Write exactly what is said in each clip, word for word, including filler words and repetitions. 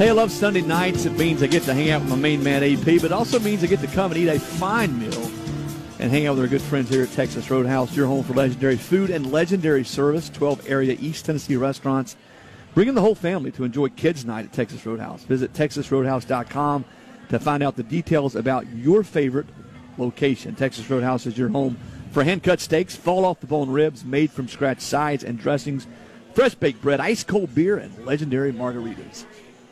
Hey, I love Sunday nights. It means I get to hang out with my main man, A P, but it also means I get to come and eat a fine meal and hang out with our good friends here at Texas Roadhouse, your home for legendary food and legendary service, twelve area East Tennessee restaurants, bringing the whole family to enjoy Kids Night at Texas Roadhouse. Visit texas roadhouse dot com to find out the details about your favorite location. Texas Roadhouse is your home for hand-cut steaks, fall-off-the-bone ribs, made-from-scratch sides and dressings, fresh-baked bread, ice-cold beer, and legendary margaritas.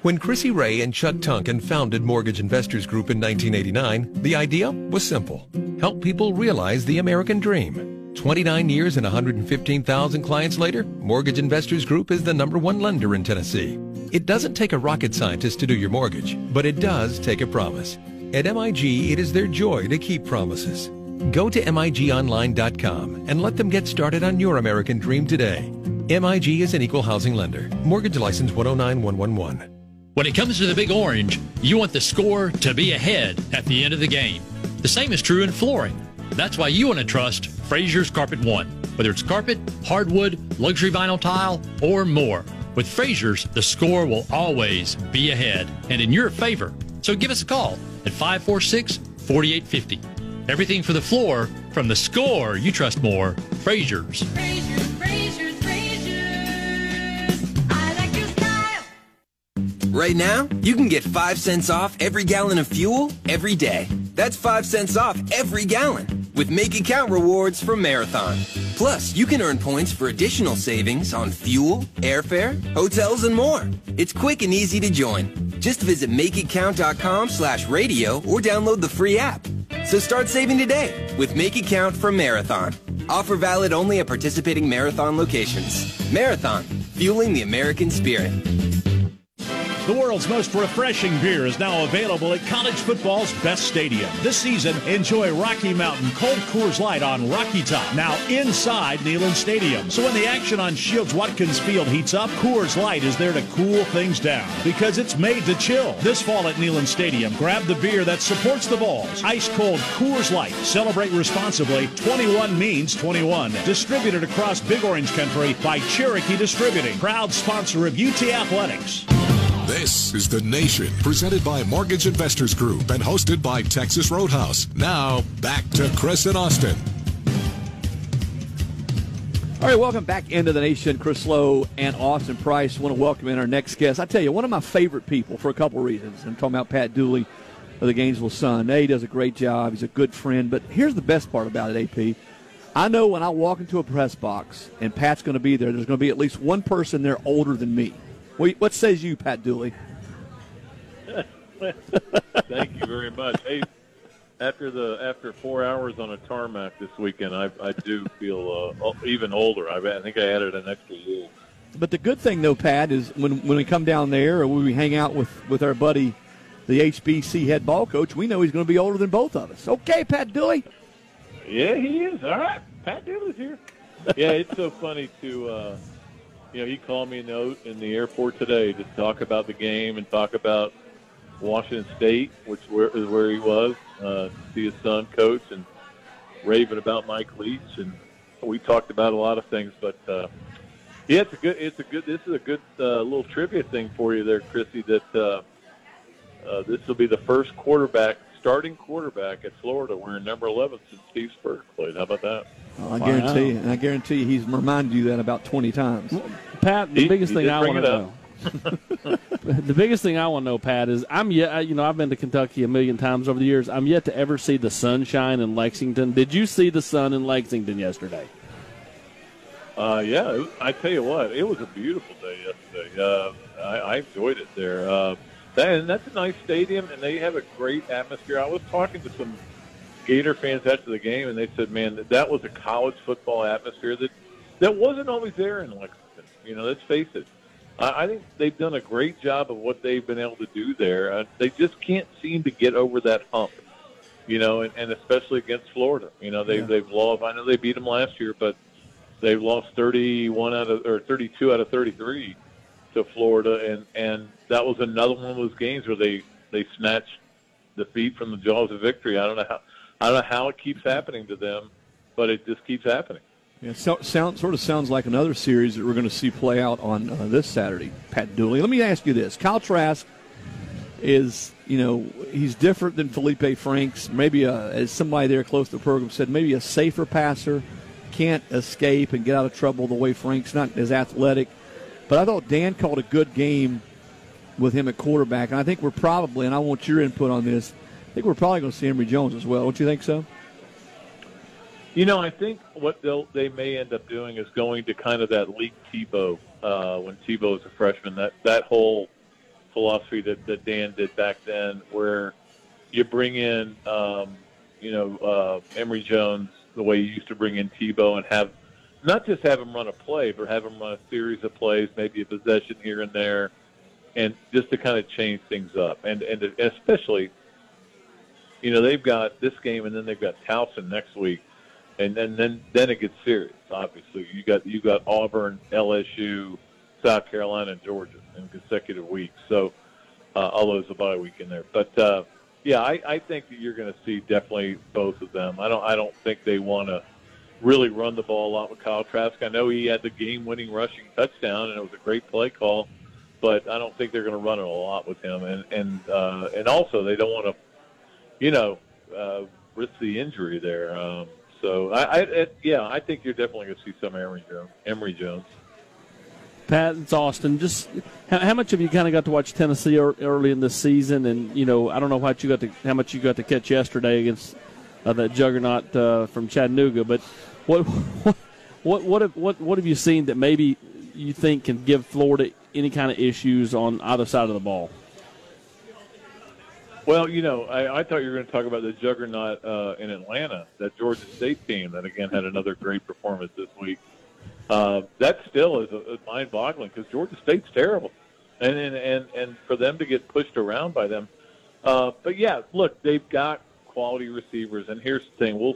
When Chrissy Ray and Chuck Tunkin founded Mortgage Investors Group in nineteen eighty-nine, the idea was simple. Help people realize the American dream. twenty-nine years and one hundred fifteen thousand clients later, Mortgage Investors Group is the number one lender in Tennessee. It doesn't take a rocket scientist to do your mortgage, but it does take a promise. At M I G, it is their joy to keep promises. Go to M I G online dot com and let them get started on your American dream today. M I G is an equal housing lender. Mortgage license one oh nine one one one. When it comes to the Big Orange, you want the score to be ahead at the end of the game. The same is true in flooring. That's why you want to trust Frazier's Carpet One. Whether it's carpet, hardwood, luxury vinyl tile, or more, with Frazier's, the score will always be ahead and in your favor. So give us a call at five four six, four eight five zero. Everything for the floor from the score you trust more, Frazier's. Frazier's, Frazier's, Frazier's. I like your style. Right now, you can get five cents off every gallon of fuel every day. That's five cents off every gallon with Make It Count rewards from Marathon. Plus, you can earn points for additional savings on fuel, airfare, hotels, and more. It's quick and easy to join. Just visit make it count dot com slash radio or download the free app. So start saving today with Make It Count for Marathon. Offer valid only at participating Marathon locations. Marathon, fueling the American spirit. The world's most refreshing beer is now available at college football's best stadium. This season, enjoy Rocky Mountain Cold Coors Light on Rocky Top, now inside Neyland Stadium. So when the action on Shields Watkins Field heats up, Coors Light is there to cool things down because it's made to chill. This fall at Neyland Stadium, grab the beer that supports the Vols. Ice cold Coors Light. Celebrate responsibly. twenty-one means twenty-one. Distributed across Big Orange Country by Cherokee Distributing. Proud sponsor of U T Athletics. This is The Nation, presented by Mortgage Investors Group and hosted by Texas Roadhouse. Now, back to Chris and Austin. All right, welcome back into The Nation. Chris Lowe and Austin Price. Want to welcome in our next guest. I tell you, one of my favorite people for a couple of reasons. I'm talking about Pat Dooley of the Gainesville Sun. He does a great job. He's a good friend. But here's the best part about it, A P. I know when I walk into a press box and Pat's going to be there, there's going to be at least one person there older than me. What says you, Pat Dooley? Thank you very much. Hey, after the after four hours on a tarmac this weekend, I, I do feel uh, even older. I, I think I added an extra year. But the good thing, though, Pat, is when when we come down there or when we hang out with, with our buddy, the H B C head ball coach, we know he's going to be older than both of us. Okay, Pat Dooley. Yeah, he is. All right, Pat Dooley's here. Yeah, it's so funny to uh, – you know, he called me out in the airport today to talk about the game and talk about Washington State, which is where he was, uh, to see his son coach, and raving about Mike Leach, and we talked about a lot of things. But uh, yeah, it's a good, it's a good. This is a good uh, little trivia thing for you there, Chrissy. That uh, uh, this will be the first quarterback, starting quarterback at Florida wearing number eleven since Steve Spurrier played. How about that? Well, I wow. guarantee you, and I guarantee you he's reminded you that about twenty times. Well, Pat, the he, biggest he thing I want to know, the biggest thing I want to know, Pat, is I'm yet, you know, I've been to Kentucky a million times over the years. I'm yet to ever see the sunshine in Lexington. Did you see the sun in Lexington yesterday? Uh, yeah, I tell you what, it was a beautiful day yesterday. Uh, I, I enjoyed it there. Uh, that, and that's a nice stadium, and they have a great atmosphere. I was talking to some Gator fans after the game, and they said, man, that, that was a college football atmosphere that that wasn't always there in Lexington. You know, let's face it. I, I think they've done a great job of what they've been able to do there. Uh, they just can't seem to get over that hump, you know, and, and especially against Florida. You know, they, yeah. they've lost. I know they beat them last year, but they've lost thirty-one out of, or thirty-two out of thirty-three to Florida, and, and that was another one of those games where they, they snatched defeat from the jaws of victory. I don't know how. I don't know how it keeps happening to them, but it just keeps happening. Yeah, so, sound, sort of sounds like another series that we're going to see play out on uh, this Saturday, Pat Dooley. Let me ask you this. Kyle Trask is, you know, he's different than Felipe Franks. Maybe, a, as somebody there close to the program said, maybe a safer passer, can't escape and get out of trouble the way Franks, not as athletic. But I thought Dan called a good game with him at quarterback, and I think we're probably, and I want your input on this, I think we're probably going to see Emory Jones as well. Don't you think so? You know, I think what they may end up doing is going to kind of that leak Tebow uh, when Tebow was a freshman, that, that whole philosophy that, that Dan did back then where you bring in, um, you know, uh, Emory Jones the way you used to bring in Tebow and have not just have him run a play, but have him run a series of plays, maybe a possession here and there, and just to kind of change things up. And, and especially, you know, they've got this game and then they've got Towson next week. And then, then then it gets serious, obviously. You got you got Auburn, L S U, South Carolina, and Georgia in consecutive weeks. So, uh, although it's a bye week in there. But, uh, yeah, I, I think that you're going to see definitely both of them. I don't I don't think they want to really run the ball a lot with Kyle Trask. I know he had the game-winning rushing touchdown, and it was a great play call. But I don't think they're going to run it a lot with him. And, and, uh, and also they don't want to, you know, uh, risk the injury there. Um So, I, I, I, yeah, I think you're definitely going to see some Emory Jones. Emory Jones. Pat, it's Austin. Just how, how much have you kind of got to watch Tennessee early in this season? And, you know, I don't know how much you got to, how much you got to catch yesterday against uh, that juggernaut uh, from Chattanooga. But what what what what have, what what have you seen that maybe you think can give Florida any kind of issues on either side of the ball? Well, you know, I, I thought you were going to talk about the juggernaut uh, in Atlanta, that Georgia State team that, again, had another great performance this week. Uh, that still is a, a mind-boggling because Georgia State's terrible. And, and, and, and for them to get pushed around by them. Uh, but, yeah, look, they've got quality receivers. And here's the thing. We'll,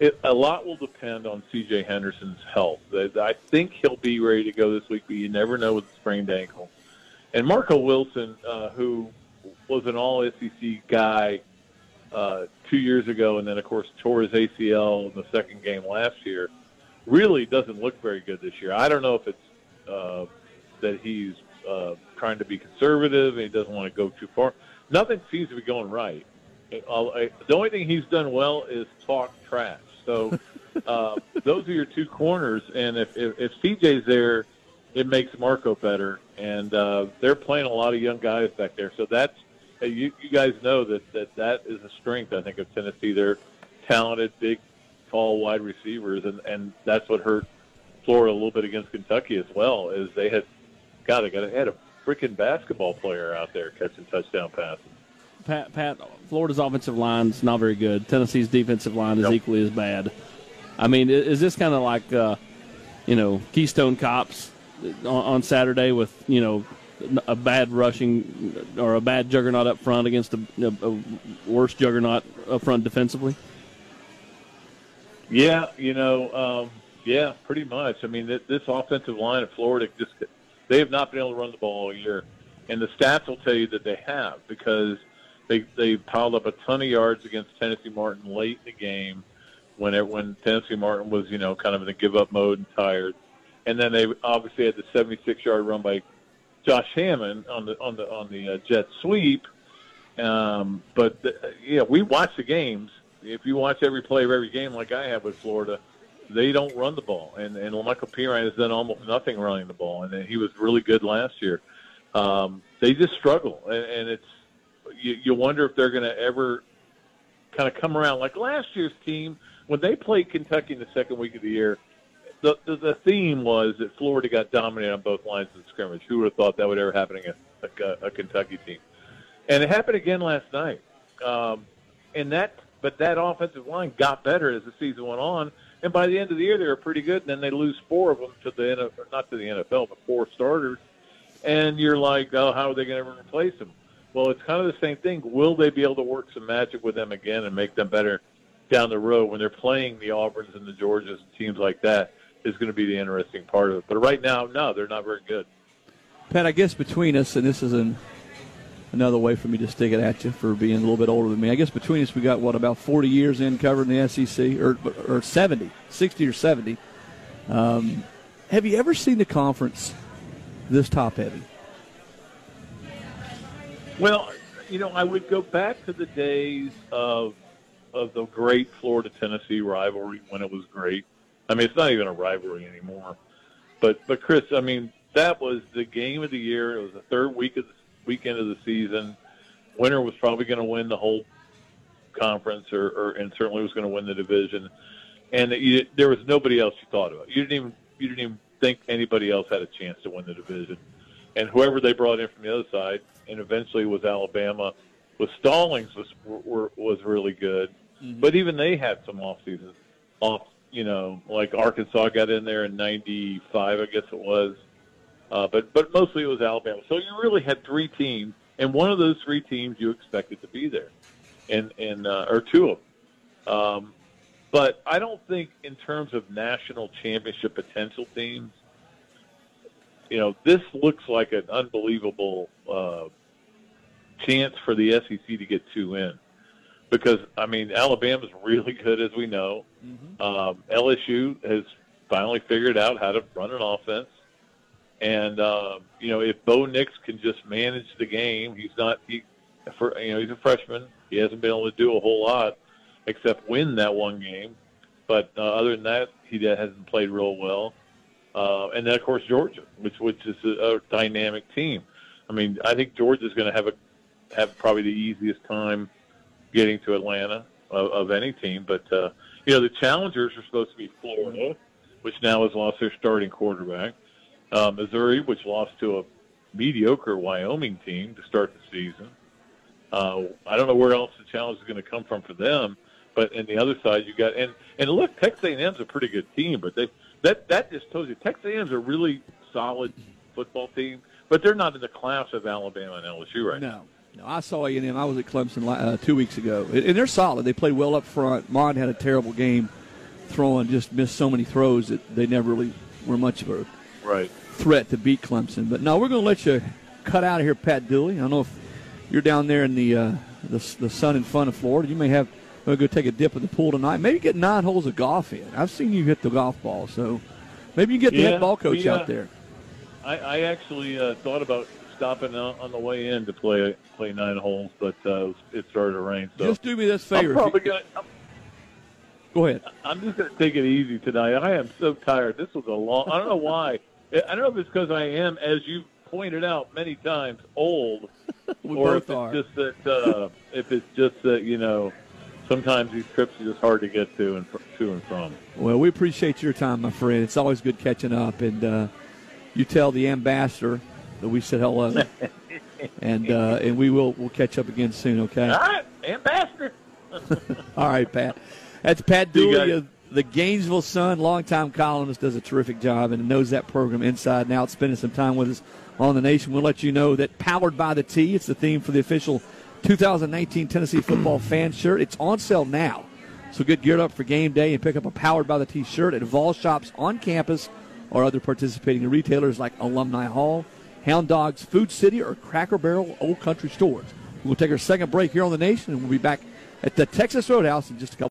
it, a lot will depend on C J Henderson's health. I think he'll be ready to go this week, but you never know with a sprained ankle. And Marco Wilson, uh, who – was an all S E C guy uh, two years ago, and then, of course, tore his A C L in the second game last year, really doesn't look very good this year. I don't know if it's uh, that he's uh, trying to be conservative and he doesn't want to go too far. Nothing seems to be going right. The only thing he's done well is talk trash. So uh, those are your two corners, and if, if, if C J's there, it makes Marco better, and uh, they're playing a lot of young guys back there. So that's you, you guys know that, that that is a strength, I think, of Tennessee. They're talented, big, tall, wide receivers, and, and that's what hurt Florida a little bit against Kentucky as well, is they had, God, they got they had a freaking basketball player out there catching touchdown passes. Pat, Pat, Florida's offensive line's not very good. Tennessee's defensive line is nope. equally as bad. I mean, is this kind of like, uh, you know, Keystone Cops on Saturday with, you know, a bad rushing or a bad juggernaut up front against a, a worse juggernaut up front defensively? Yeah, you know, um, yeah, pretty much. I mean, th- this offensive line of Florida, just they have not been able to run the ball all year. And the stats will tell you that they have because they they piled up a ton of yards against Tennessee Martin late in the game when, it, when Tennessee Martin was, you know, kind of in the give-up mode and tired. And then they obviously had the seventy-six-yard run by Josh Hammond on the on the on the uh, jet sweep. Um, but the, yeah, we watch the games. If you watch every play of every game, like I have with Florida, they don't run the ball, and and Michael Piran has done almost nothing running the ball, and he was really good last year. Um, they just struggle, and, and it's you, you wonder if they're going to ever kind of come around like last year's team when they played Kentucky in the second week of the year. The, the the theme was that Florida got dominated on both lines of the scrimmage. Who would have thought that would ever happen against a, a, a Kentucky team? And it happened again last night. Um, and that, but that offensive line got better as the season went on. And by the end of the year, they were pretty good. And then they lose four of them to the not to the N F L, but four starters. And you're like, oh, how are they going to ever replace them? Well, it's kind of the same thing. Will they be able to work some magic with them again and make them better down the road when they're playing the Auburns and the Georgias and teams like that? Is going to be the interesting part of it. But right now, no, they're not very good. Pat, I guess between us, and this is an, another way for me to stick it at you for being a little bit older than me, I guess between us we got, what, about forty years in covered in the S E C, or, or seventy, sixty or seventy Um, have you ever seen the conference this top-heavy? Well, you know, I would go back to the days of of the great Florida-Tennessee rivalry when it was great. I mean, it's not even a rivalry anymore. But, but Chris, I mean, that was the game of the year. It was the third week of the weekend of the season. Winner was probably going to win the whole conference, or, or and certainly was going to win the division. And you, there was nobody else you thought about. You didn't even you didn't even think anybody else had a chance to win the division. And whoever they brought in from the other side, and eventually was Alabama, was Stallings was were, was really good. Mm-hmm. But even they had some off seasons. Off, you know, like Arkansas got in there in ninety-five, I guess it was. Uh, but but mostly it was Alabama. So you really had three teams, and one of those three teams you expected to be there, and and uh, or two of them. Um, but I don't think in terms of national championship potential teams, you know, this looks like an unbelievable uh, chance for the S E C to get two in, because I mean Alabama's really good, as we know. Mm-hmm. Um, L S U has finally figured out how to run an offense. And, uh, you know, if Bo Nix can just manage the game, he's not, he, for, you know, he's a freshman. He hasn't been able to do a whole lot except win that one game. But uh, other than that, he hasn't played real well. Uh, and then, of course, Georgia, which which is a, a dynamic team. I mean, I think Georgia's going to have a have probably the easiest time getting to Atlanta of, of any team. But, uh, you know, the challengers are supposed to be Florida, which now has lost their starting quarterback. Uh, Missouri, which lost to a mediocre Wyoming team to start the season. Uh, I don't know where else the challenge is going to come from for them, but on the other side you got and and look, Texas A and M's a pretty good team, but they that that just tells you Texas A and M's a really solid football team, but they're not in the class of Alabama and L S U right now. No, no, I saw A and M. I was at Clemson uh, two weeks ago, and they're solid. They play well up front. Mond had a terrible game throwing, just missed so many throws that they never really were much of a right. threat to beat Clemson. But no, we're going to let you cut out of here, Pat Dooley. I don't know if you're down there in the uh, the, the sun and fun of Florida. You may have to go take a dip in the pool tonight. Maybe get nine holes of golf in. I've seen you hit the golf ball, so maybe you can get the yeah, head ball coach yeah. out there. I, I actually uh, thought about stopping on the way in to play play nine holes, but uh, it started to rain. So just do me this favor. I'm probably gonna, I'm, go ahead. I'm just going to take it easy tonight. I am so tired. This was a long. I don't know why. I don't know if it's because I am, as you pointed out many times, old, or if it's are. just that uh, if it's just that you know, sometimes these trips are just hard to get to and to and from. Well, we appreciate your time, my friend. It's always good catching up, and uh, you tell the ambassador that we said hello, and uh, and we will we'll catch up again soon. Okay. All right, ambassador. All right, Pat. That's Pat Dooley. The Gainesville Sun, longtime columnist, does a terrific job and knows that program inside and out, spending some time with us on The Nation. We'll let you know that Powered by the T, it's the theme for the official two thousand nineteen Tennessee football fan shirt. It's on sale now, so get geared up for game day and pick up a Powered by the T shirt at Vol shops on campus or other participating retailers like Alumni Hall, Hound Dogs, Food City, or Cracker Barrel Old Country Stores. We'll take our second break here on The Nation, and we'll be back at the Texas Roadhouse in just a couple